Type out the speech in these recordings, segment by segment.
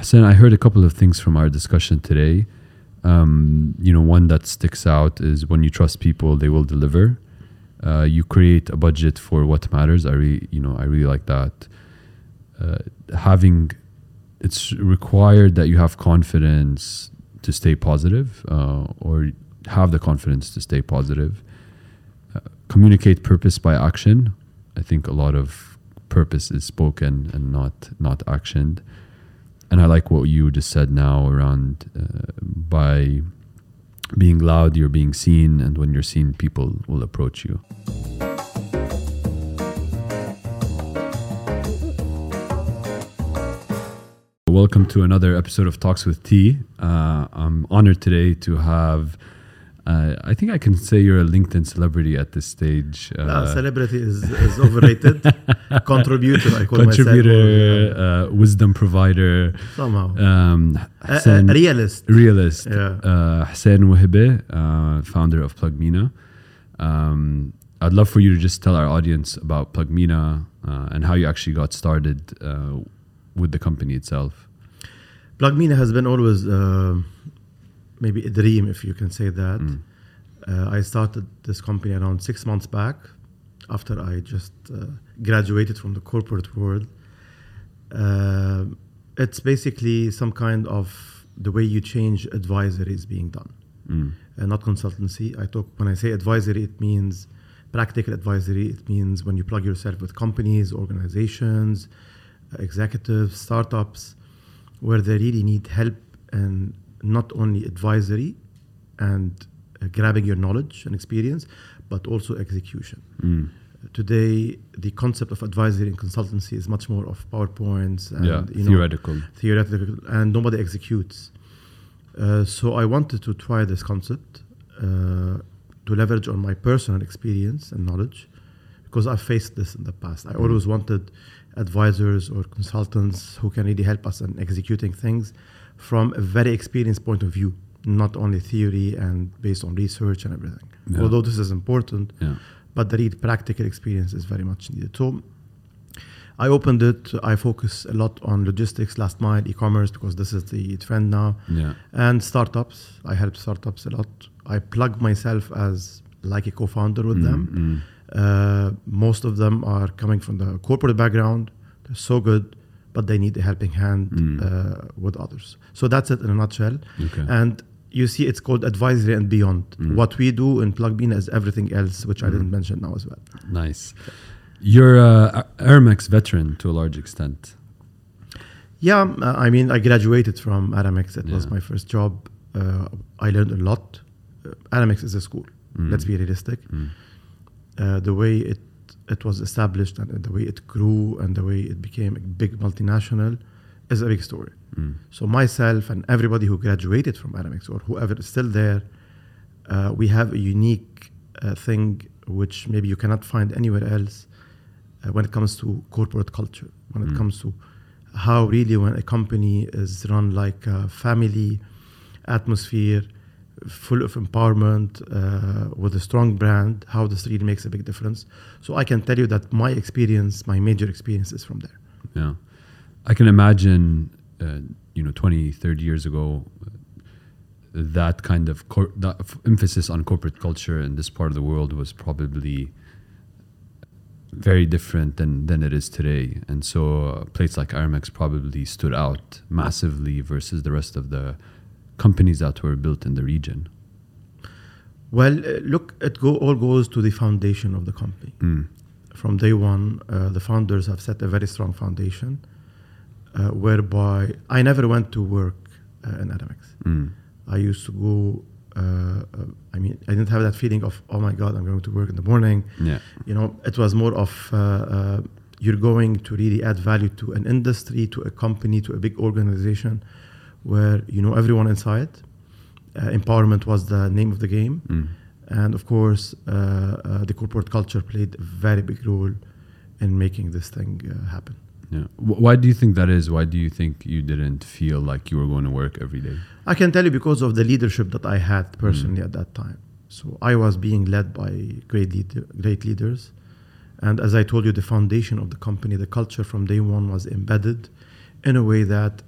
Hussein, I heard a couple of things from our discussion today. One that sticks out is when you trust people, they will deliver. You create a budget for what matters. I really like that. It's required that you have confidence to stay positive, or have the confidence to stay positive. Communicate purpose by action. I think a lot of purpose is spoken and not actioned. And I like what you just said now around by being loud, you're being seen, and when you're seen, people will approach you. Welcome to another episode of Talks with Tea. I'm honored today to have, I think I can say you're a LinkedIn celebrity at this stage. Celebrity is overrated. Contributor, I call myself. Contributor, wisdom provider. Somehow. Hussein, realist. Yeah. Hussein Wehbe, founder of PlugMena. I'd love for you to just tell our audience about PlugMena and how you actually got started with the company itself. PlugMena has been always maybe a dream, if you can say that. I started this company around 6 months back after I just graduated from the corporate world. It's basically some kind of the way you change advisory is being done, not consultancy. When I say advisory, it means practical advisory. It means when you plug yourself with companies, organizations, executives, startups, where they really need help and not only advisory and grabbing your knowledge and experience, but also execution. Today, the concept of advisory and consultancy is much more of PowerPoints and theoretical, and nobody executes. So I wanted to try this concept to leverage on my personal experience and knowledge, because I faced this in the past. I always wanted advisors or consultants who can really help us in executing things from a very experienced point of view, not only theory and based on research and everything. Yeah. Although this is important, but the real practical experience is very much needed. So I opened it. I focus a lot on logistics, last mile, e-commerce, because this is the trend now. Yeah. And startups. I help startups a lot. I plug myself as like a co-founder with them. Most of them are coming from the corporate background. They're so good, but they need a helping hand with others. So that's it in a nutshell. Okay. And you see, it's called advisory and beyond. What we do in PlugMena is everything else, which I didn't mention now as well. Nice. You're an Aramex veteran to a large extent. Yeah, I mean, I graduated from Aramex. It was my first job. I learned a lot. Aramex is a school. Let's be realistic. The way it was established and the way it grew and the way it became a big multinational is a big story. So myself and everybody who graduated from Aramex or whoever is still there, we have a unique thing which maybe you cannot find anywhere else when it comes to corporate culture, when it comes to how really when a company is run like a family atmosphere, full of empowerment, with a strong brand, how this really makes a big difference. So I can tell you that my major experience is from there. Yeah, I can imagine, 20, 30 years ago, that kind of emphasis on corporate culture in this part of the world was probably very different than it is today. And so a place like Aramex probably stood out massively versus the rest of the companies that were built in the region. Well, look, all goes to the foundation of the company. From day one, the founders have set a very strong foundation, whereby I never went to work in Aramex. I used to go, I didn't have that feeling of, oh my God, I'm going to work in the morning. Yeah. It was more of, you're going to really add value to an industry, to a company, to a big organization, where everyone inside. Empowerment was the name of the game, and of course the corporate culture played a very big role in making this thing happen. Yeah. Why do you think that is? Why do you think you didn't feel like you were going to work every day? I can tell you because of the leadership that I had personally at that time. So I was being led by great leaders, and as I told you, the foundation of the company, the culture from day one was embedded in a way that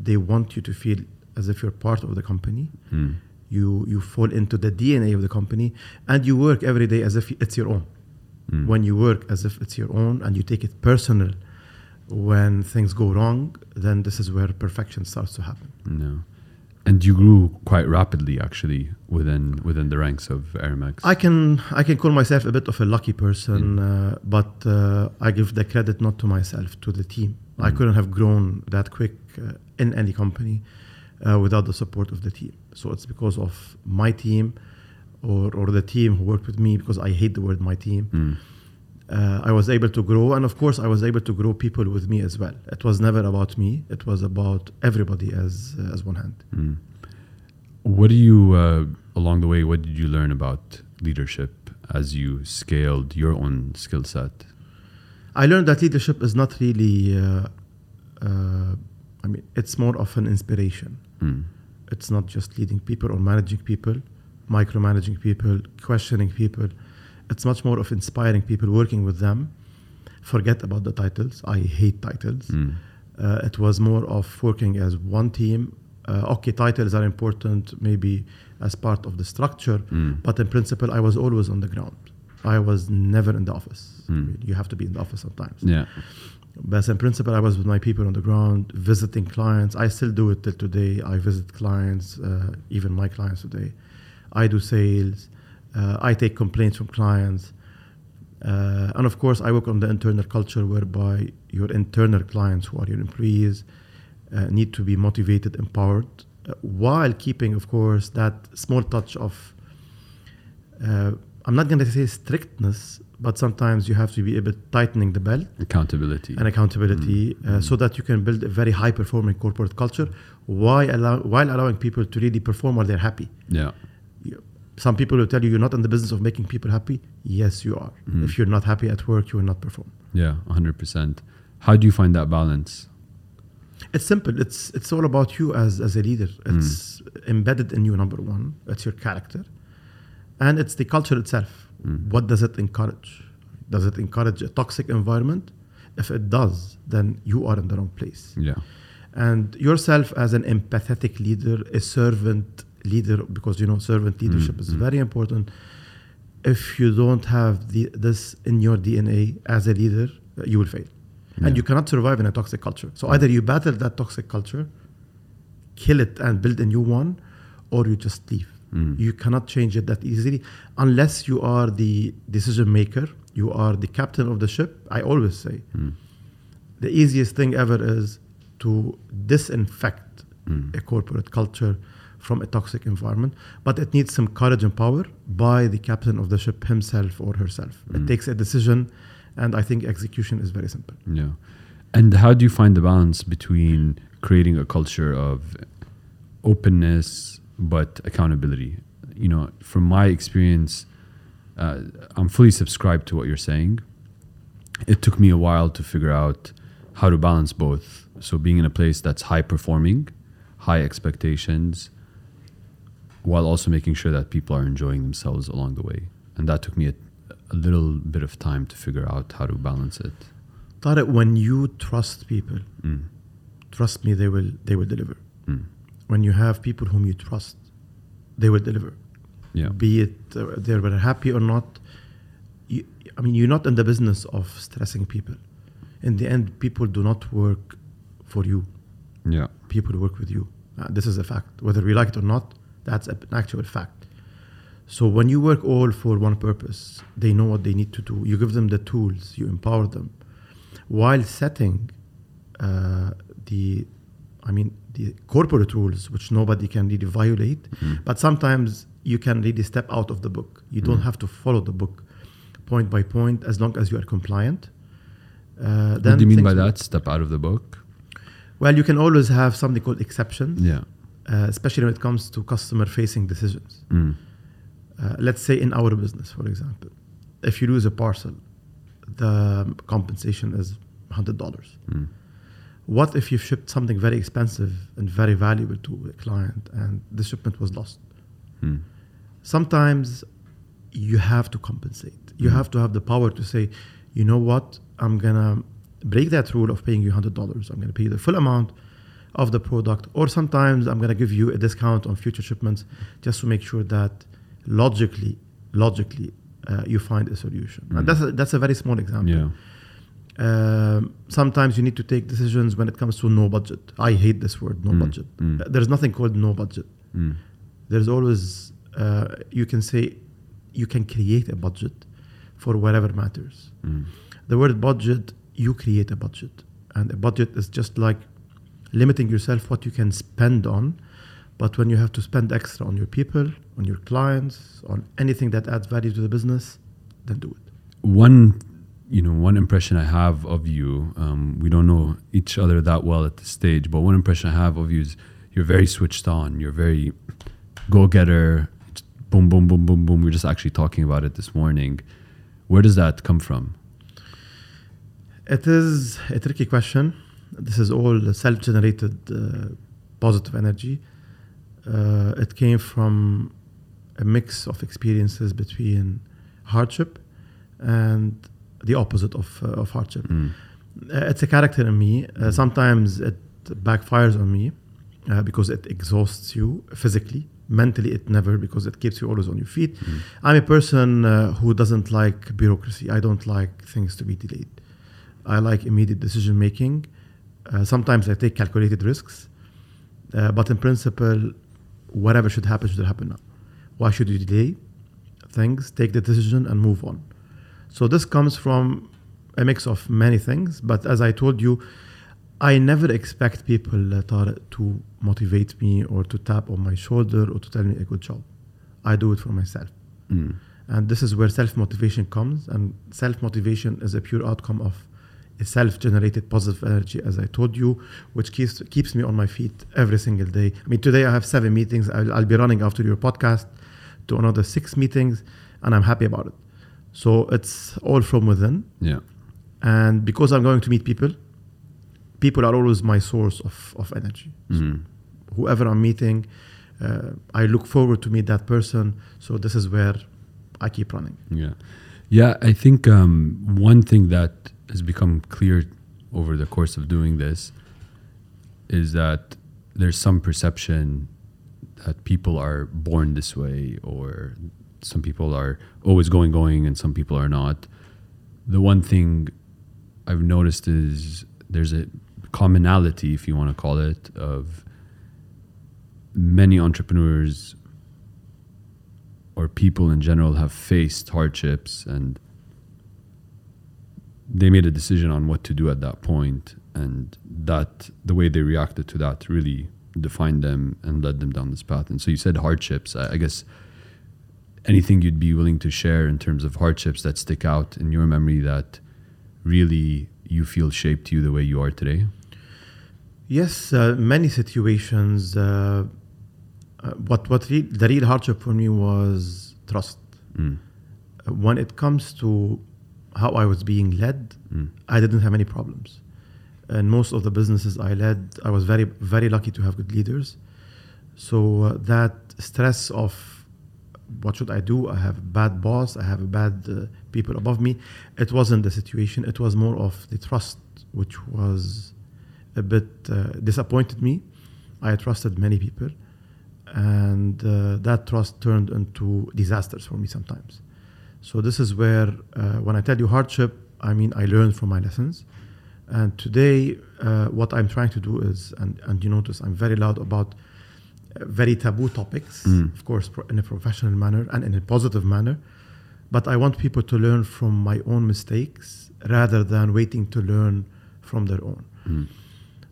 they want you to feel as if you're part of the company. Mm. You fall into the DNA of the company, and you work every day as if it's your own. Mm. When you work as if it's your own and you take it personal when things go wrong, then this is where perfection starts to happen. No. And you grew quite rapidly, actually, within the ranks of Aramex. I can call myself a bit of a lucky person, but I give the credit not to myself, to the team. Mm. I couldn't have grown that quick in any company without the support of the team. So it's because of my team or the team who worked with me, because I hate the word my team. Mm. I was able to grow, and of course I was able to grow people with me as well. It was never about me, it was about everybody as one hand. Mm. What do you, along the way, what did you learn about leadership as you scaled your own skill set? I learned that leadership is not really, it's more of an inspiration. Mm. It's not just leading people or managing people, micromanaging people, questioning people. It's much more of inspiring people, working with them. Forget about the titles. I hate titles. Mm. It was more of working as one team. Okay, titles are important, maybe as part of the structure, but in principle, I was always on the ground. I was never in the office. Mm. I mean, you have to be in the office sometimes. Yeah. But in principle, I was with my people on the ground, visiting clients. I still do it till today. I visit clients, even my clients today. I do sales. I take complaints from clients. And of course, I work on the internal culture whereby your internal clients, who are your employees, need to be motivated, empowered, while keeping, of course, that small touch of, I'm not going to say strictness, but sometimes you have to be a bit tightening the belt. Accountability, so that you can build a very high-performing corporate culture while allowing people to really perform while they're happy. Yeah. Some people will tell you, you're not in the business of making people happy. Yes, you are. Mm. If you're not happy at work, you will not perform. Yeah, 100%. How do you find that balance? It's simple. It's all about you as a leader. It's embedded in you, number one. It's your character. And it's the culture itself. Mm. What does it encourage? Does it encourage a toxic environment? If it does, then you are in the wrong place. Yeah. And yourself as an empathetic leader, a servant leader, because servant leadership is very important. If you don't have this in your DNA as a leader, you will fail. Yeah. And you cannot survive in a toxic culture. So either you battle that toxic culture, kill it and build a new one, or you just leave. Mm. You cannot change it that easily unless you are the decision maker, you are the captain of the ship. I always say the easiest thing ever is to disinfect a corporate culture from a toxic environment, but it needs some courage and power by the captain of the ship himself or herself. Mm. It takes a decision, and I think execution is very simple. Yeah. And how do you find the balance between creating a culture of openness but accountability? From my experience, I'm fully subscribed to what you're saying. It took me a while to figure out how to balance both. So being in a place that's high performing, high expectations, while also making sure that people are enjoying themselves along the way. And that took me a little bit of time to figure out how to balance it. Tarek, when you trust people, trust me, they will deliver. Mm. When you have people whom you trust, they will deliver. Yeah. Be it they're happy or not. You're not in the business of stressing people. In the end, people do not work for you. Yeah. People work with you. This is a fact. Whether we like it or not, that's an actual fact. So when you work all for one purpose, they know what they need to do. You give them the tools, you empower them, while setting the corporate rules, which nobody can really violate. Mm. But sometimes you can really step out of the book. You don't have to follow the book point by point as long as you are compliant. What do you mean by that, step out of the book? Well, you can always have something called exceptions, especially when it comes to customer-facing decisions. Mm. Let's say in our business, for example, if you lose a parcel, the compensation is $100. Mm. What if you've shipped something very expensive and very valuable to a client and the shipment was lost? Mm. Sometimes you have to compensate. You have to have the power to say, you know what, I'm going to break that rule of paying you $100. I'm going to pay you the full amount, of the product, or sometimes I'm going to give you a discount on future shipments just to make sure that logically, you find a solution. Mm-hmm. And that's a very small example. Yeah. Sometimes you need to take decisions when it comes to no budget. I hate this word, no budget. There's nothing called no budget. There's always, you can create a budget for whatever matters. The word budget, you create a budget. And a budget is just like limiting yourself what you can spend on. But when you have to spend extra on your people, on your clients, on anything that adds value to the business, then do it. One impression I have of you, we don't know each other that well at this stage, but one impression I have of you is you're very switched on. You're very go-getter, boom, boom, boom, boom, boom. We're just actually talking about it this morning. Where does that come from? It is a tricky question. This is all self-generated positive energy. It came from a mix of experiences between hardship and the opposite of hardship. It's a character in me. Sometimes it backfires on me because it exhausts you physically. Mentally, it never, because it keeps you always on your feet. I'm a person who doesn't like bureaucracy. I don't like things to be delayed. I like immediate decision making. Sometimes I take calculated risks. But in principle, whatever should happen now. Why should you delay things? Take the decision and move on. So this comes from a mix of many things. But as I told you, I never expect people to motivate me or to tap on my shoulder or to tell me a good job. I do it for myself. And this is where self-motivation comes. And self-motivation is a pure outcome of a self-generated positive energy, as I told you, which keeps me on my feet every single day. I mean, today I have 7 meetings. I'll be running after your podcast to another 6 meetings, and I'm happy about it. So it's all from within. Yeah. And because I'm going to meet people, people are always my source of energy. So whoever I'm meeting, I look forward to meet that person. So this is where I keep running. Yeah, I think one thing that has become clear over the course of doing this is that there's some perception that people are born this way, or some people are always going, and some people are not. The one thing I've noticed is there's a commonality, if you want to call it, of many entrepreneurs or people in general have faced hardships, and they made a decision on what to do at that point, and that the way they reacted to that really defined them and led them down this path. And so you said hardships. I guess anything you'd be willing to share in terms of hardships that stick out in your memory that really you feel shaped you the way you are today? Yes, many situations. The real hardship for me was trust. When it comes to how I was being led, I didn't have any problems. And most of the businesses I led, I was very, very lucky to have good leaders. So that stress of what should I do? I have a bad boss, I have bad people above me. It wasn't the situation. It was more of the trust, which was a bit disappointed me. I trusted many people, and that trust turned into disasters for me sometimes. So this is where, when I tell you hardship, I mean I learned from my lessons. And today, what I'm trying to do is, and you notice I'm very loud about very taboo topics, of course, in a professional manner and in a positive manner. But I want people to learn from my own mistakes rather than waiting to learn from their own.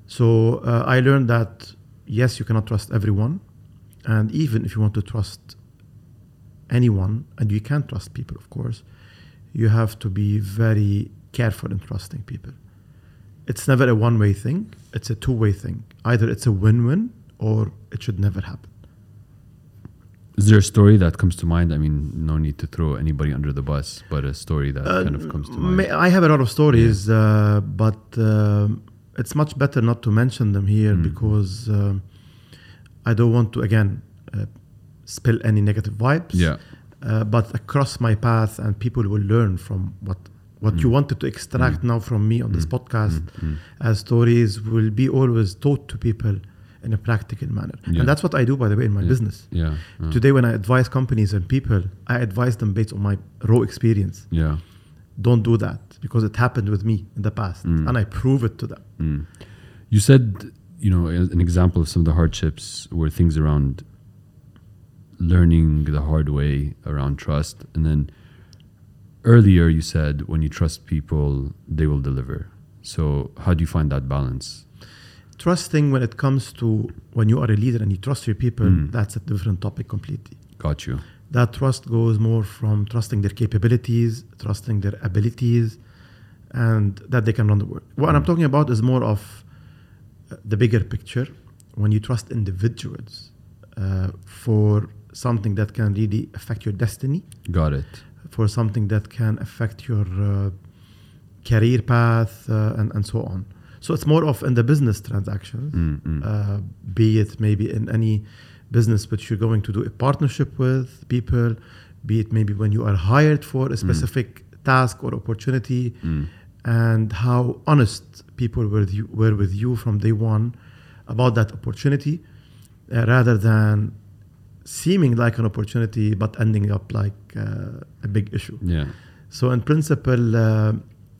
So I learned that, yes, you cannot trust everyone. And even if you want to trust anyone, and you can't trust people, of course, you have to be very careful in trusting people. It's never a one-way thing. It's a two-way thing. Either it's a win-win or it should never happen. Is there a story that comes to mind? I mean, no need to throw anybody under the bus, but a story that kind of comes to mind. I have a lot of stories, but it's much better not to mention them here because I don't want to, again, spill any negative vibes, but across my path, and people will learn from what what you wanted to extract now from me on this podcast as stories will be always taught to people in a practical manner. Yeah. And that's what I do, by the way, in my business. Yeah. Today, when I advise companies and people, I advise them based on my raw experience. Yeah. Don't do that because it happened with me in the past and I prove it to them. You said, you know, an example of some of the hardships were things around learning the hard way, around trust. And then earlier you said, when you trust people, they will deliver. So how do you find that balance? Trusting when it comes to when you are a leader and you trust your people, that's a different topic completely. Got you. That trust goes more from trusting their capabilities, trusting their abilities, and that they can run the world. What I'm talking about is more of the bigger picture. When you trust individuals for something that can really affect your destiny. Got it. For something that can affect your career path and so on. So it's more of in the business transactions, be it maybe in any business which you're going to do a partnership with people, be it maybe when you are hired for a specific task or opportunity, and how honest people were with you from day one about that opportunity, rather than seeming like an opportunity but ending up like a big issue. Yeah. So in principle,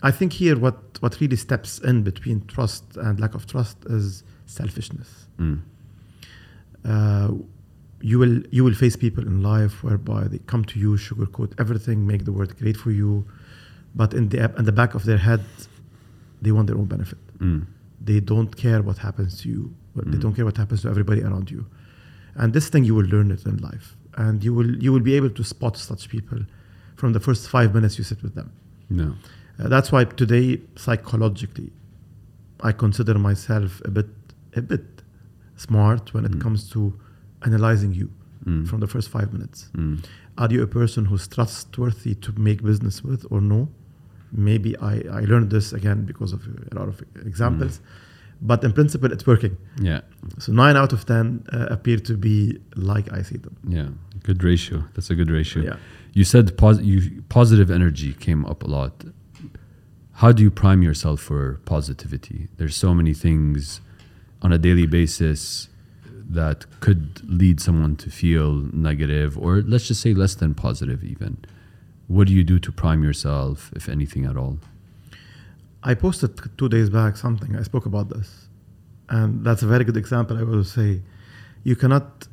I think here what really steps in between trust and lack of trust is selfishness. You will face people in life whereby they come to you, sugarcoat everything, make the world great for you, but in the back of their head, they want their own benefit. They don't care what happens to you. They don't care what happens to everybody around you. And this thing, you will learn it in life, and you will be able to spot such people from the first 5 minutes you sit with them. No. That's why today, psychologically, I consider myself a bit smart when it comes to analyzing you from the first 5 minutes. Are you a person who's trustworthy to make business with or no? Maybe I learned this again because of a lot of examples, but in principle, it's working. Yeah. So 9 out of 10 appear to be like I see them. Yeah, good ratio. That's a good ratio. Yeah. You said positive energy came up a lot. How do you prime yourself for positivity? There's so many things on a daily basis that could lead someone to feel negative, or let's just say less than positive even. What do you do to prime yourself, if anything at all? I posted 2 days back something. I spoke about this. And that's a very good example, I will say. You cannot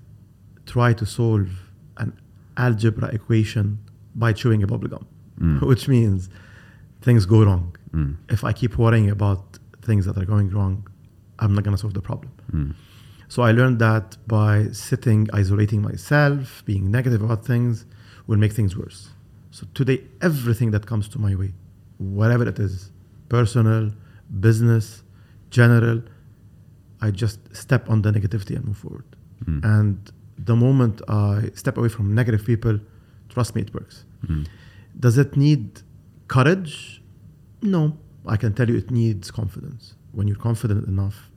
try to solve an algebra equation by chewing a bubblegum, which means things go wrong. If I keep worrying about things that are going wrong, I'm not going to solve the problem. So I learned that by sitting, isolating myself, being negative about things will make things worse. So today, everything that comes to my way, whatever it is, personal, business, general, I just step on the negativity and move forward. And the moment I step away from negative people, trust me, it works. Does it need courage? No. I can tell you it needs confidence. When you're confident enough,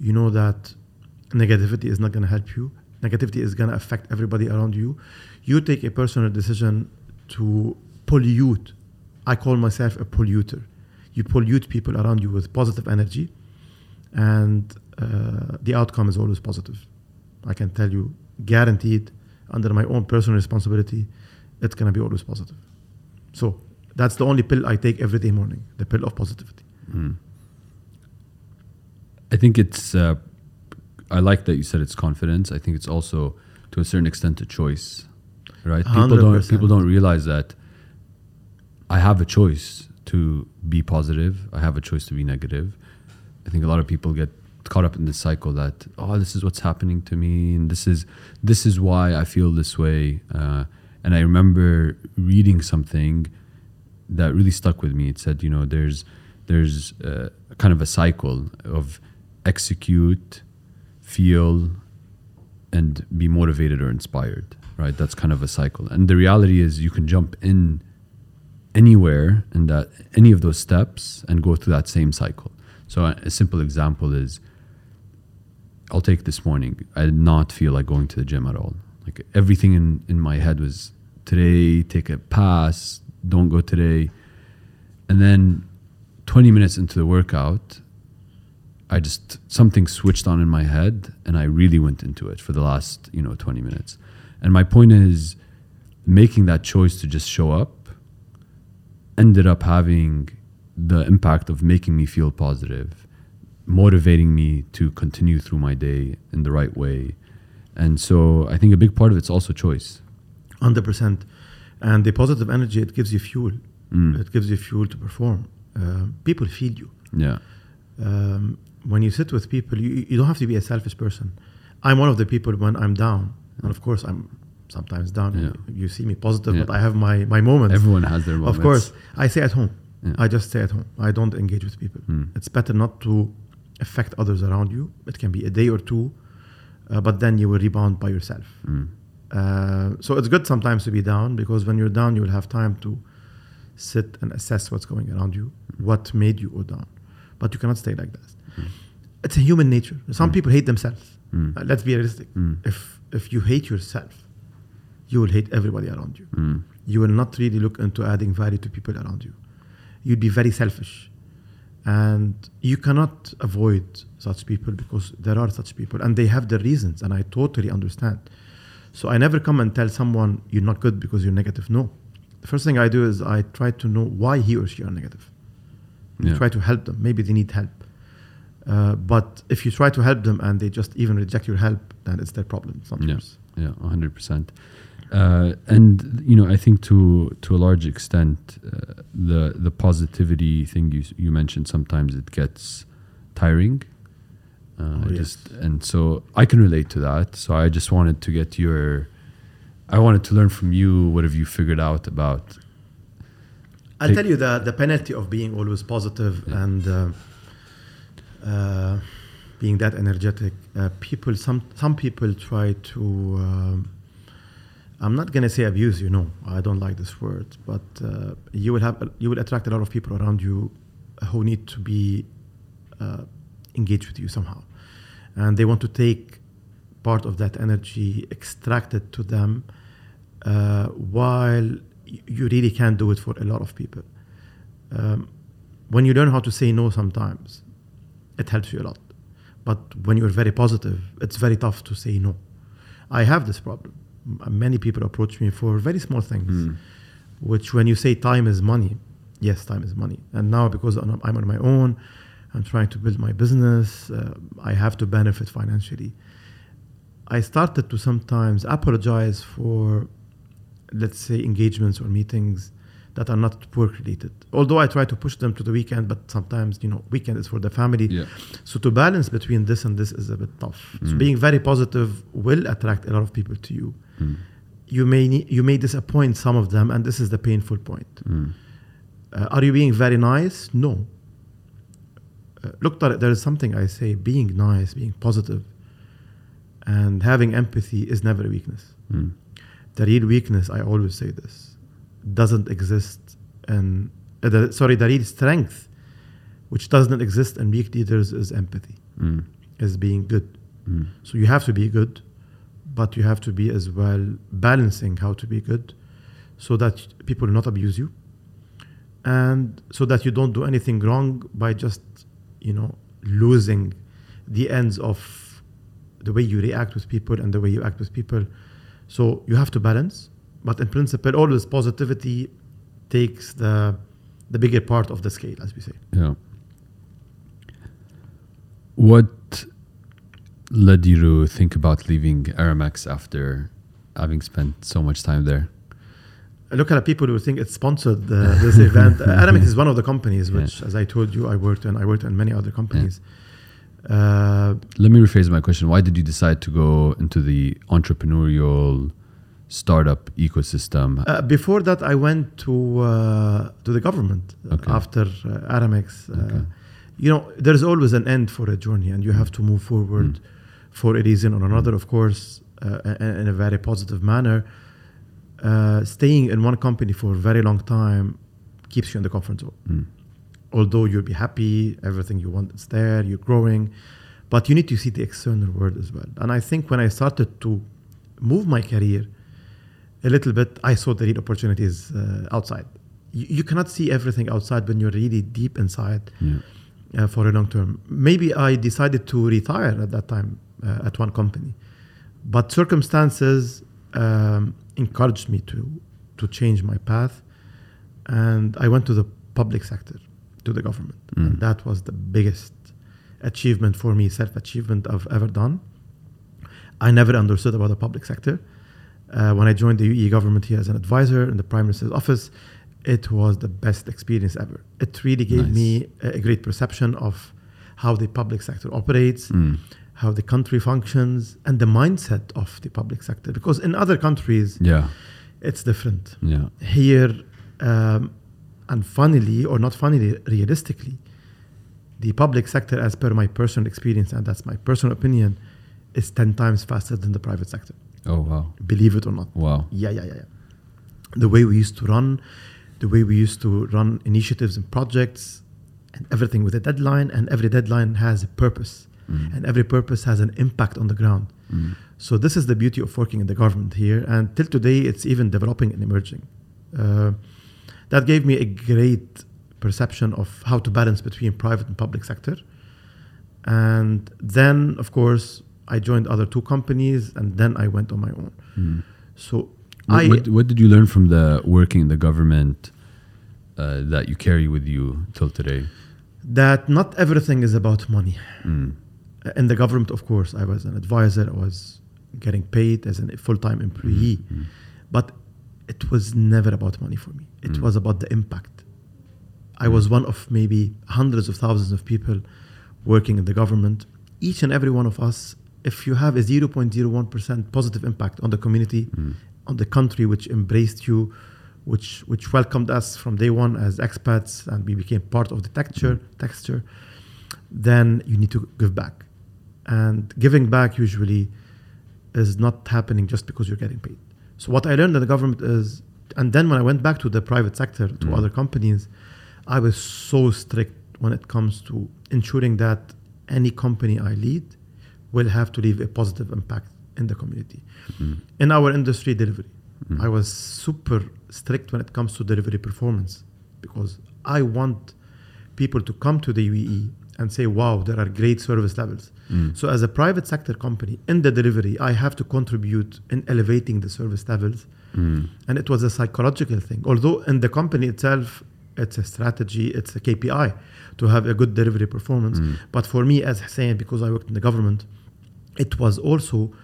you know that negativity is not going to help you. Negativity is going to affect everybody around you. You take a personal decision to pollute. I call myself a polluter. You pollute people around you with positive energy, and the outcome is always positive. I can tell you, guaranteed, under my own personal responsibility, it's going to be always positive. So that's the only pill I take every day morning, the pill of positivity. I think it's, I like that you said it's confidence. I think it's also, to a certain extent, a choice, right? 100%. People don't realize that I have a choice to be positive. I have a choice to be negative. I think a lot of people get caught up in this cycle that, oh, this is what's happening to me, and this is why I feel this way. And I remember reading something that really stuck with me. It said, you know, there's kind of a cycle of execute, feel, and be motivated or inspired, right? That's kind of a cycle. And the reality is you can jump in anywhere in that any of those steps and go through that same cycle. So a simple example is, I'll take this morning. I did not feel like going to the gym at all. Like everything in my head was, today, take a pass, don't go today. And then 20 minutes into the workout, I just, something switched on in my head and I really went into it for the last, 20 minutes. And my point is, making that choice to just show up ended up having the impact of making me feel positive, motivating me to continue through my day in the right way. And so I think a big part of it's also choice. 100%. And the positive energy, it gives you fuel. Mm. It gives you fuel to perform. People feed you. Yeah. When you sit with people, you don't have to be a selfish person. I'm one of the people when I'm down. And of course, I'm sometimes down. Yeah. You see me positive, yeah. But I have my moments. Everyone has their moments. Of course, I stay at home. Yeah. I just stay at home. I don't engage with people. Mm. It's better not to affect others around you. It can be a day or two, but then you will rebound by yourself. Mm. So it's good sometimes to be down, because when you're down, you will have time to sit and assess what's going around you, what made you go down. But you cannot stay like that. Mm. It's a human nature. Some people hate themselves. Mm. Let's be realistic. Mm. If you hate yourself, you will hate everybody around you. Mm. You will not really look into adding value to people around you. You'd be very selfish. And you cannot avoid such people, because there are such people and they have their reasons, and I totally understand. So I never come and tell someone you're not good because you're negative. No. The first thing I do is I try to know why he or she are negative. Yeah. Try to help them. Maybe they need help. But if you try to help them and they just even reject your help, then it's their problem sometimes. Yeah, 100%. And, I think to a large extent, the positivity thing you mentioned, sometimes it gets tiring. And so I can relate to that. So I just wanted to get I wanted to learn from you, what have you figured out about... I'll tell you the penalty of being always positive and being that energetic. Some people try to, I'm not going to say abuse, I don't like this word, but you will attract a lot of people around you who need to be engaged with you somehow. And they want to take part of that energy, extract it to them, while you really can't do it for a lot of people. When you learn how to say no sometimes, it helps you a lot. But when you're very positive, it's very tough to say no. I have this problem. Many people approach me for very small things, which when you say time is money, yes, time is money. And now because I'm on my own, I'm trying to build my business, I have to benefit financially. I started to sometimes apologize for, let's say, engagements or meetings that are not work related. Although I try to push them to the weekend, but sometimes, weekend is for the family. Yeah. So to balance between this and this is a bit tough. Mm. So being very positive will attract a lot of people to you. Mm. You may disappoint some of them, and this is the painful point. Mm. Are you being very nice? No. Look, there is something I say, being nice, being positive, and having empathy is never a weakness. Mm. The real weakness, I always say this, doesn't exist in... the real strength, which doesn't exist in weak leaders, is empathy, is being good. Mm. So you have to be good, but you have to be as well balancing how to be good so that people not abuse you and so that you don't do anything wrong by just, losing the ends of the way you react with people and the way you act with people. So you have to balance, but in principle, always positivity takes the bigger part of the scale, as we say. Yeah. What led you to think about leaving Aramex after having spent so much time there? I look at people who think it's sponsored this event. Aramex is one of the companies which, as I told you, I worked in many other companies. Yeah. Let me rephrase my question. Why did you decide to go into the entrepreneurial startup ecosystem? Before that, I went to the government after Aramex. There's always an end for a journey, and you have to move forward for a reason or another, of course, in a very positive manner. Staying in one company for a very long time keeps you in the comfort zone. Mm. Although you'll be happy, everything you want is there, you're growing, but you need to see the external world as well. And I think when I started to move my career a little bit, I saw the real opportunities outside. you cannot see everything outside when you're really deep inside for a long term. Maybe I decided to retire at that time at one company, but circumstances encouraged me to change my path, and I went to the public sector, to the government. And that was the biggest achievement for me, self-achievement I've ever done. I never understood about the public sector. When I joined the UAE government here as an advisor in the Prime Minister's office, it was the best experience ever. It really gave me a great perception of how the public sector operates, how the country functions, and the mindset of the public sector. Because in other countries, it's different. Here, and funnily, or not funnily, realistically, the public sector, as per my personal experience, and that's my personal opinion, is 10 times faster than the private sector. Oh, wow. Believe it or not. Wow. Yeah. The way we used to run, initiatives and projects, and everything with a deadline, and every deadline has a purpose, and every purpose has an impact on the ground. So this is the beauty of working in the government here, and till today, it's even developing and emerging. That gave me a great perception of how to balance between private and public sector. And then, of course, I joined other two companies, and then I went on my own. So what did you learn from the working in the government that you carry with you till today? That not everything is about money. In the government, of course, I was an advisor. I was getting paid as a full-time employee. But it was never about money for me. It was about the impact. I was one of maybe hundreds of thousands of people working in the government. Each and every one of us, if you have a 0.01% positive impact on the community, on the country which embraced you, which welcomed us from day one as expats, and we became part of the texture, then you need to give back. And giving back usually is not happening just because you're getting paid. So what I learned in the government is, and then when I went back to the private sector, to other companies, I was so strict when it comes to ensuring that any company I lead will have to leave a positive impact in the community. In our industry, delivery. I was super strict when it comes to delivery performance, because I want people to come to the UAE and say, wow, there are great service levels. So as a private sector company, in the delivery, I have to contribute in elevating the service levels. And it was a psychological thing. Although in the company itself, it's a strategy, it's a KPI to have a good delivery performance. But for me as Hussein, because I worked in the government, it was also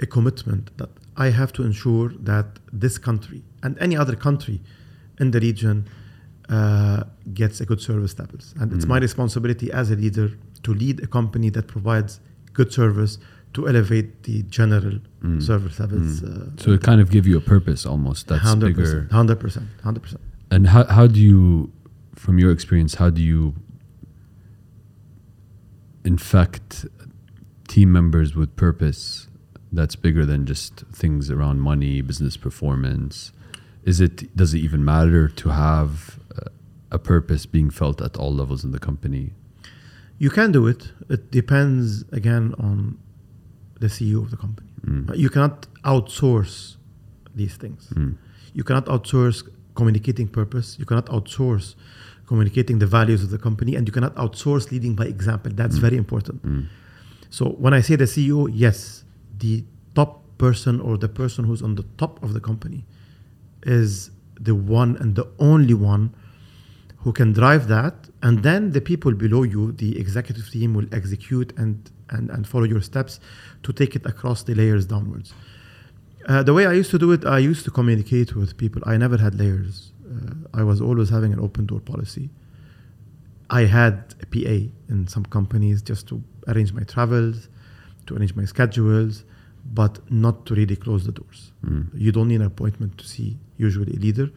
a commitment that I have to ensure that this country and any other country in the region gets a good service levels. And it's my responsibility as a leader to lead a company that provides good service to elevate the general service levels. So it kind of give you a purpose almost. That's 100%, bigger. 100%. And how do you, from your experience, how do you infect team members with purpose that's bigger than just things around money, business performance? Does it even matter to have a purpose being felt at all levels in the company? You can do it. It depends, again, on the CEO of the company. You cannot outsource these things. You cannot outsource communicating purpose, you cannot outsource communicating the values of the company, and you cannot outsource leading by example. That's very important. So when I say the CEO, yes, the top person or the person who's on the top of the company is the one and the only one who can drive that. And then the people below you, the executive team, will execute and follow your steps to take it across the layers downwards. The way I used to do it, I used to communicate with people. I never had layers. I was always having an open door policy. I had a PA in some companies just to arrange my travels, to arrange my schedules, but not to really close the doors. You don't need an appointment to see usually a leader.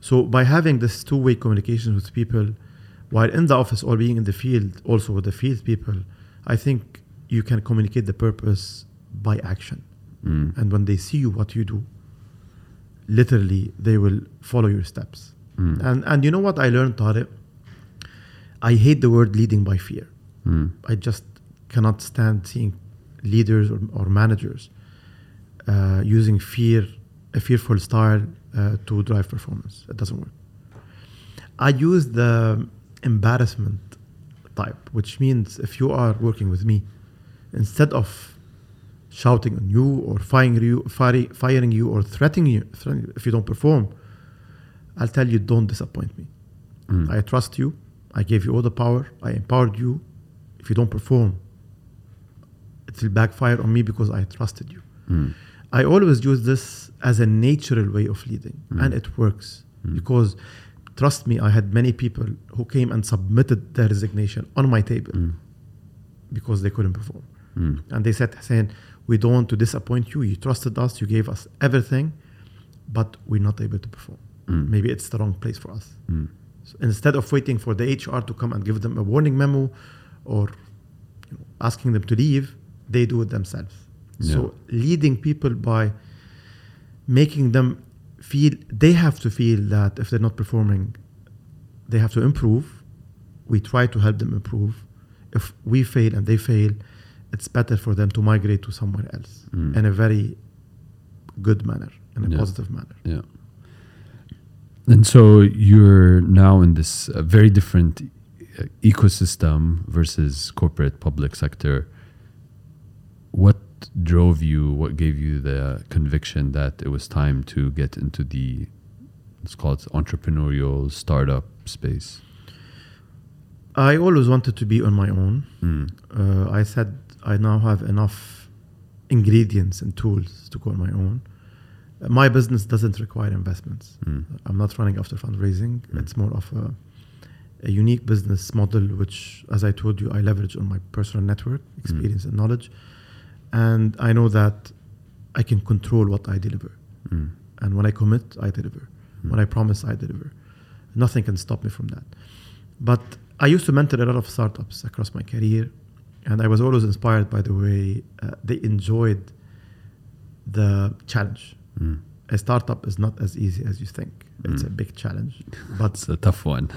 So by having this two-way communication with people, while in the office or being in the field, also with the field people, I think you can communicate the purpose by action. And when they see you, what you do, literally, they will follow your steps. And you know what I learned, Tariq? I hate the word leading by fear. I just cannot stand seeing leaders or managers using fear, a fearful style to drive performance. It doesn't work. I use the embarrassment type, which means if you are working with me, instead of shouting on you or firing you or threatening you if you don't perform, I'll tell you, don't disappoint me. I trust you. I gave you all the power. I empowered you. If you don't perform, it will backfire on me because I trusted you. I always use this as a natural way of leading, and it works because, trust me, I had many people who came and submitted their resignation on my table because they couldn't perform. And they said, Hussein, we don't want to disappoint you. You trusted us. You gave us everything, but we're not able to perform. Maybe it's the wrong place for us. So instead of waiting for the HR to come and give them a warning memo or asking them to leave, they do it themselves. Yeah. So leading people by making them feel, they have to feel that if they're not performing, they have to improve. We try to help them improve. If we fail and they fail, it's better for them to migrate to somewhere else in a very good manner, in a positive manner. Yeah. And so you're now in this very different ecosystem versus corporate public sector. What drove you, what gave you the conviction that it was time to get into the, let's call it entrepreneurial startup space? I always wanted to be on my own. I said I now have enough ingredients and tools to go on my own. My business doesn't require investments. I'm not running after fundraising. It's more of a unique business model, which, as I told you, I leverage on my personal network, experience and knowledge. And I know that I can control what I deliver. And when I commit, I deliver. When I promise, I deliver. Nothing can stop me from that. But I used to mentor a lot of startups across my career. And I was always inspired by the way they enjoyed the challenge. A startup is not as easy as you think. It's a big challenge, but it's a tough one.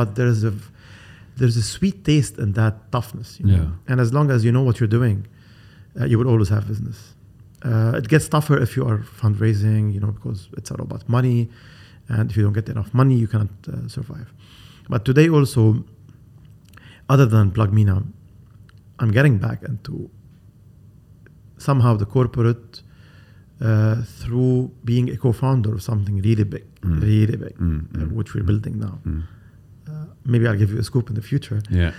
But there's a sweet taste in that toughness. You know? And as long as you know what you're doing, you will always have business. It gets tougher if you are fundraising, because it's all about money, and if you don't get enough money, you can't survive. But today also, other than PlugMena, I'm getting back into somehow the corporate. Through being a co-founder of something really big, which we're building now. Maybe I'll give you a scoop in the future. Yeah.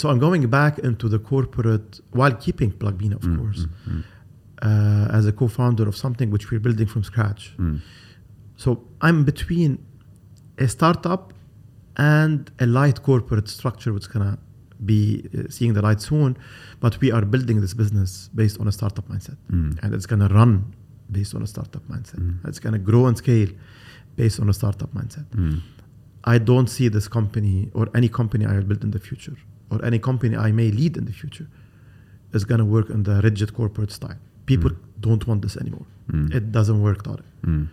So I'm going back into the corporate while keeping PlugMena, of course, as a co-founder of something which we're building from scratch. So I'm between a startup and a light corporate structure, which is going to be seeing the light soon, but we are building this business based on a startup mindset, and it's going to run based on a startup mindset. It's going to grow and scale based on a startup mindset. I don't see this company or any company I will build in the future or any company I may lead in the future is going to work in the rigid corporate style. People don't want this anymore. It doesn't work, Tarek.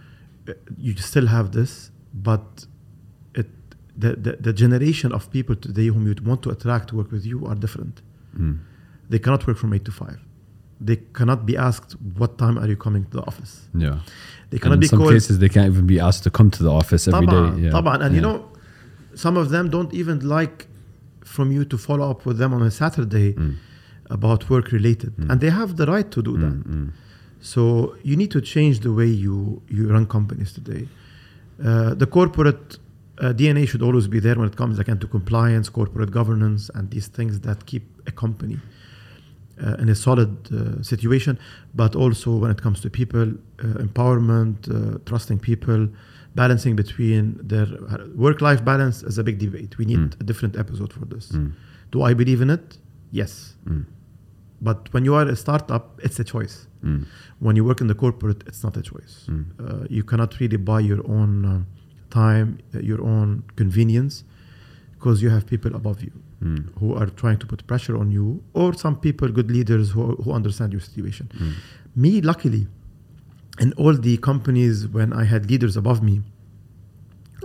You still have this, but the generation of people today whom you'd want to attract to work with you are different. They cannot work from 8 to 5. They cannot be asked, what time are you coming to the office? Yeah. They cannot be called. In some cases, they can't even be asked to come to the office every day. Yeah. And some of them don't even like from you to follow up with them on a Saturday about work related. And they have the right to do that. So you need to change the way you run companies today. The corporate DNA should always be there when it comes again to compliance, corporate governance, and these things that keep a company in a solid situation. But also when it comes to people, empowerment, trusting people, balancing between their work-life balance is a big debate. We need a different episode for this. Do I believe in it? Yes. But when you are a startup, it's a choice. When you work in the corporate, it's not a choice. You cannot really buy your own time, your own convenience, because you have people above you who are trying to put pressure on you, or some people, good leaders who understand your situation. Me, luckily, in all the companies when I had leaders above me,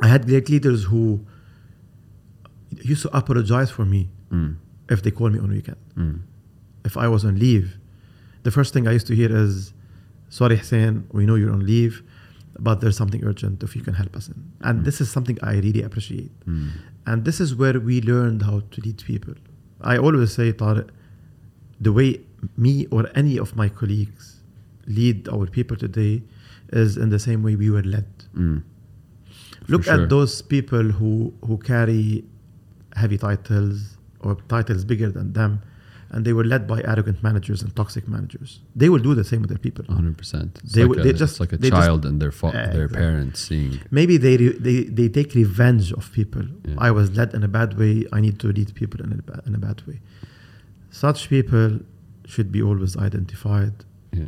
I had great leaders who used to apologize for me if they called me on weekend. If I was on leave, the first thing I used to hear is, sorry Hussein, we know you're on leave. but there's something urgent if you can help us in. And this is something I really appreciate. And this is where we learned how to lead people. I always say, Tariq, the way me or any of my colleagues lead our people today is in the same way we were led. Look at those people who carry heavy titles or titles bigger than them, and they were led by arrogant managers and toxic managers. They will do the same with their people. 100%. It's like a child and their parents seeing. Maybe they take revenge of people. Yeah. I was led in a bad way. I need to lead people in a bad way. Such people should be always identified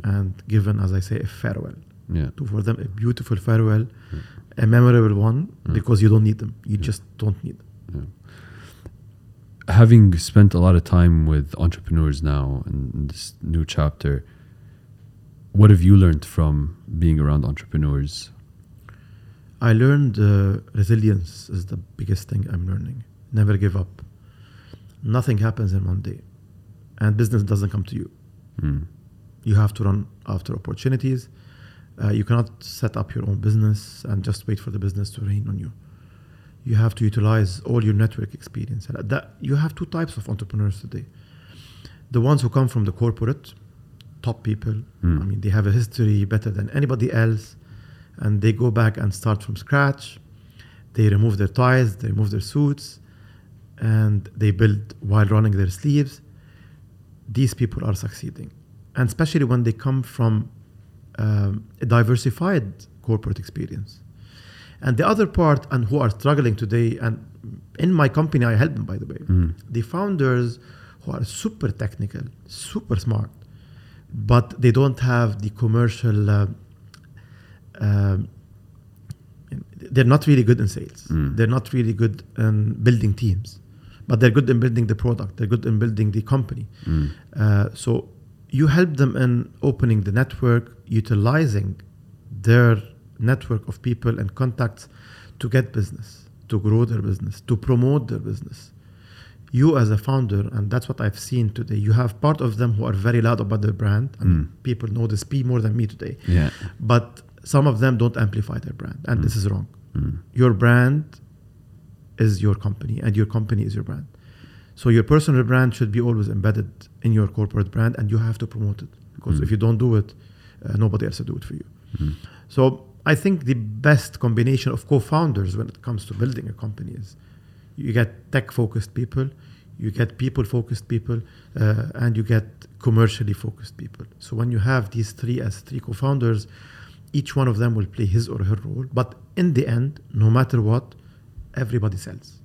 and given, as I say, a farewell. Yeah. To, for them, a beautiful farewell, a memorable one, because you don't need them. You just don't need them. Yeah. Having spent a lot of time with entrepreneurs now in this new chapter, what have you learned from being around entrepreneurs? I learned resilience is the biggest thing I'm learning. Never give up. Nothing happens in one day. And business doesn't come to you. You have to run after opportunities. You cannot set up your own business and just wait for the business to rain on you. You have to utilize all your network experience. That, you have two types of entrepreneurs today. The ones who come from the corporate, top people. I mean, they have a history better than anybody else. And they go back and start from scratch. They remove their ties, they remove their suits, and they build while running their sleeves. These people are succeeding. And especially when they come from a diversified corporate experience. And the other part, and who are struggling today, and in my company, I help them, by the way. The founders who are super technical, super smart, but they don't have the commercial, they're not really good in sales. They're not really good in building teams, but they're good in building the product. They're good in building the company. So you help them in opening the network, utilizing their network of people and contacts to get business, to grow their business, to promote their business. You as a founder, and that's what I've seen today, you have part of them who are very loud about their brand, and people know this more than me today. Yeah. But some of them don't amplify their brand, and this is wrong. Your brand is your company, and your company is your brand. So your personal brand should be always embedded in your corporate brand, and you have to promote it, because if you don't do it, nobody else will do it for you. So I think the best combination of co-founders when it comes to building a company is you get tech-focused people, you get people-focused people, and you get commercially focused people. So when you have these three as three co-founders, each one of them will play his or her role. But in the end, no matter what, everybody sells.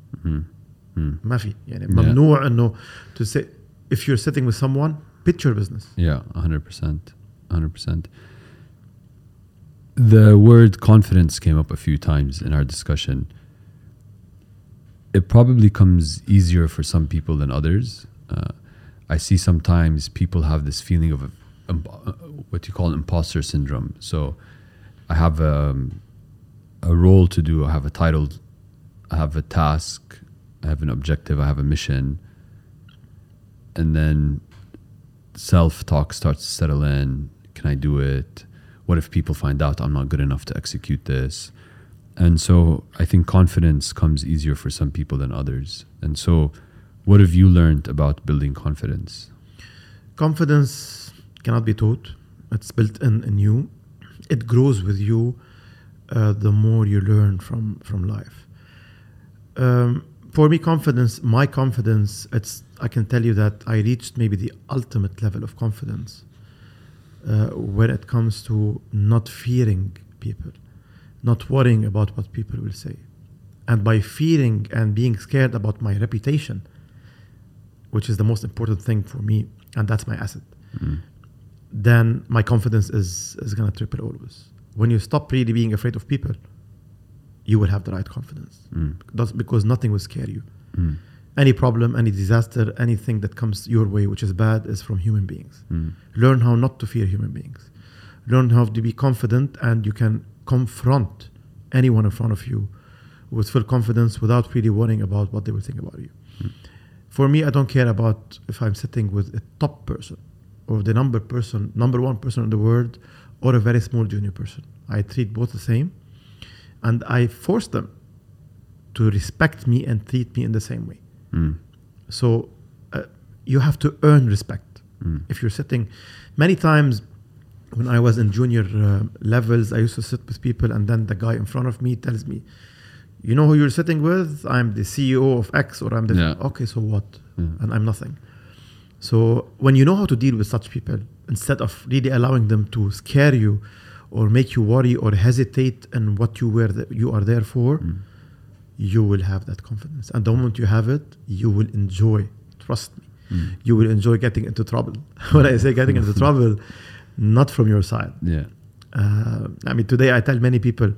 Mafi, ممنوع إنه to say if you're sitting with someone, pitch your business. Yeah, 100%. The word confidence came up a few times in our discussion. It probably comes easier for some people than others. I see sometimes people have this feeling of what you call imposter syndrome. So I have a role to do. I have a title. I have a task. I have an objective. I have a mission. And then self-talk starts to settle in. Can I do it? What if people find out I'm not good enough to execute this? And so I think confidence comes easier for some people than others. And so what have you learned about building confidence? Confidence cannot be taught. It's built in you. It grows with you the more you learn from life. For me, my confidence, I can tell you that I reached maybe the ultimate level of confidence when it comes to not fearing people, not worrying about what people will say. And by fearing and being scared about my reputation, which is the most important thing for me, and that's my asset, then my confidence is going to triple always. When you stop really being afraid of people, you will have the right confidence. That's because nothing will scare you. Any problem, any disaster, anything that comes your way, which is bad, is from human beings. Learn how not to fear human beings. Learn how to be confident, and you can confront anyone in front of you with full confidence without really worrying about what they will think about you. For me, I don't care about if I'm sitting with a top person. or the number one person in the world, or a very small junior person. I treat both the same, and I force them to respect me and treat me in the same way. Mm. So you have to earn respect. Mm. If you're sitting, many times when I was in junior levels, I used to sit with people, and then the guy in front of me tells me, you know who you're sitting with? I'm the CEO of X, or I'm the... Yeah. Okay, so what? Yeah. And I'm nothing. So when you know how to deal with such people, instead of really allowing them to scare you or make you worry or hesitate in what you are there for, mm. you will have that confidence. And the moment you have it, you will enjoy, trust me, mm. you will enjoy getting into trouble. When I say getting into trouble, not from your side. Yeah. I mean, today I tell many people,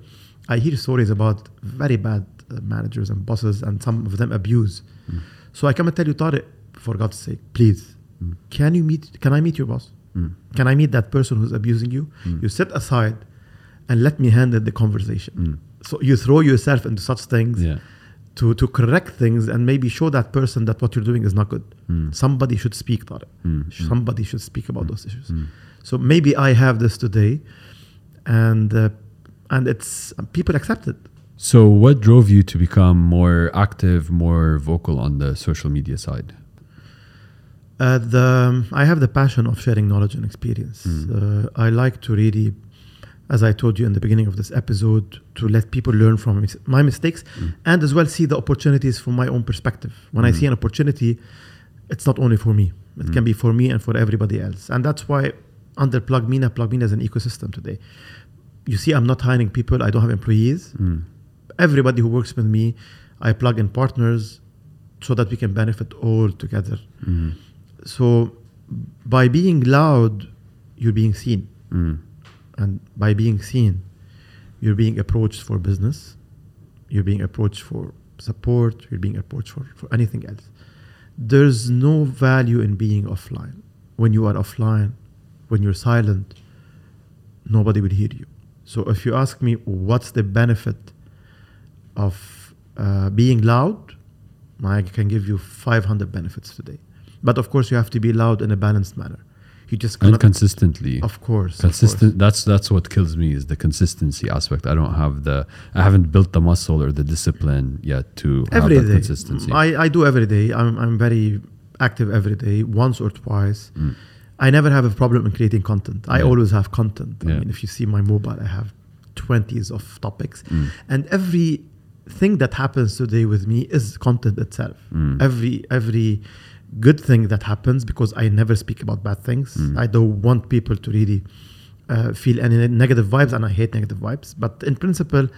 I hear stories about very bad managers and bosses, and some of them abuse. Mm. So I come and tell you, Tariq, for God's sake, please, mm. Can I meet your boss? Mm. Can I meet that person who's abusing you? Mm. You sit aside and let me handle the conversation. Mm. So you throw yourself into such things to correct things and maybe show that person that what you're doing is not good. Mm. Somebody should speak, Tariq. Mm. Somebody should speak about those issues. Mm. So maybe I have this today, and it's people accept it. So what drove you to become more active, more vocal on the social media side? I have the passion of sharing knowledge and experience. Mm. I like to really, as I told you in the beginning of this episode, to let people learn from my mistakes and as well see the opportunities from my own perspective. When I see an opportunity, it's not only for me. It can be for me and for everybody else. And that's why under PlugMena, PlugMena is an ecosystem today. You see, I'm not hiring people. I don't have employees. Mm. Everybody who works with me, I plug in partners so that we can benefit all together. Mm. So by being loud, you're being seen. Mm. And by being seen, you're being approached for business. You're being approached for support. You're being approached for anything else. There's no value in being offline. When you are offline, when you're silent, nobody will hear you. So if you ask me what's the benefit of being loud, I can give you 500 benefits today. But of course, you have to be loud in a balanced manner. You just cannot. And consistently. Of course. Consistent. That's what kills me, is the consistency aspect. I haven't built the muscle or the discipline yet to have that consistency. I do every day. I'm very active every day, once or twice. Mm. I never have a problem in creating content. I always have content. I mean, if you see my mobile, I have 20s of topics. Mm. And everything that happens today with me is content itself. Mm. Every good thing that happens, because I never speak about bad things. Mm. I don't want people to really feel any negative vibes, and I hate negative vibes. But in principle,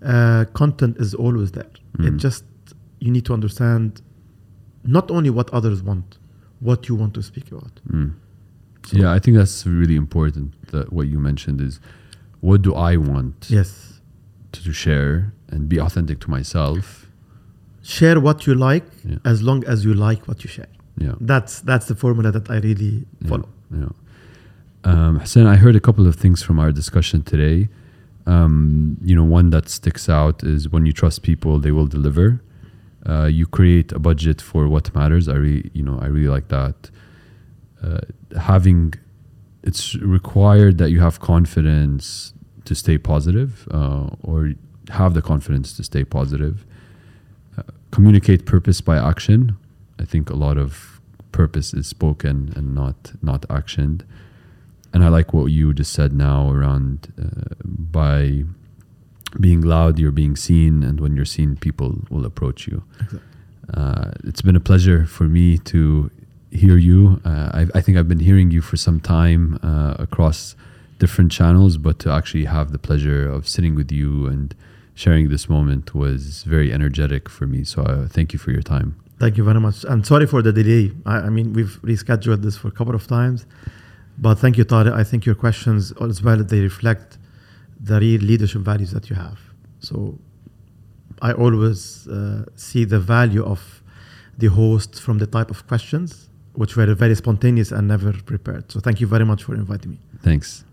content is always there. Mm. It just, you need to understand not only what others want, what you want to speak about. Mm. So yeah, I think that's really important, that what you mentioned is, what do I want to share and be authentic to myself? Share what you like, as long as you like what you share. Yeah, that's the formula that I really follow. Yeah. Hussein, I heard a couple of things from our discussion today. One that sticks out is, when you trust people, they will deliver. You create a budget for what matters. I really like that. It's required that you have confidence to stay positive, or have the confidence to stay positive. Communicate purpose by action. I think a lot of purpose is spoken and not actioned. And I like what you just said now around by being loud, you're being seen, and when you're seen, people will approach you. Exactly. It's been a pleasure for me to hear you. I think I've been hearing you for some time across different channels, but to actually have the pleasure of sitting with you and sharing this moment was very energetic for me. So thank you for your time. Thank you very much. And sorry for the delay. I mean, we've rescheduled this for a couple of times, but thank you, Tariq. I think your questions as well, they reflect the real leadership values that you have. So I always see the value of the host from the type of questions, which were very spontaneous and never prepared. So thank you very much for inviting me. Thanks.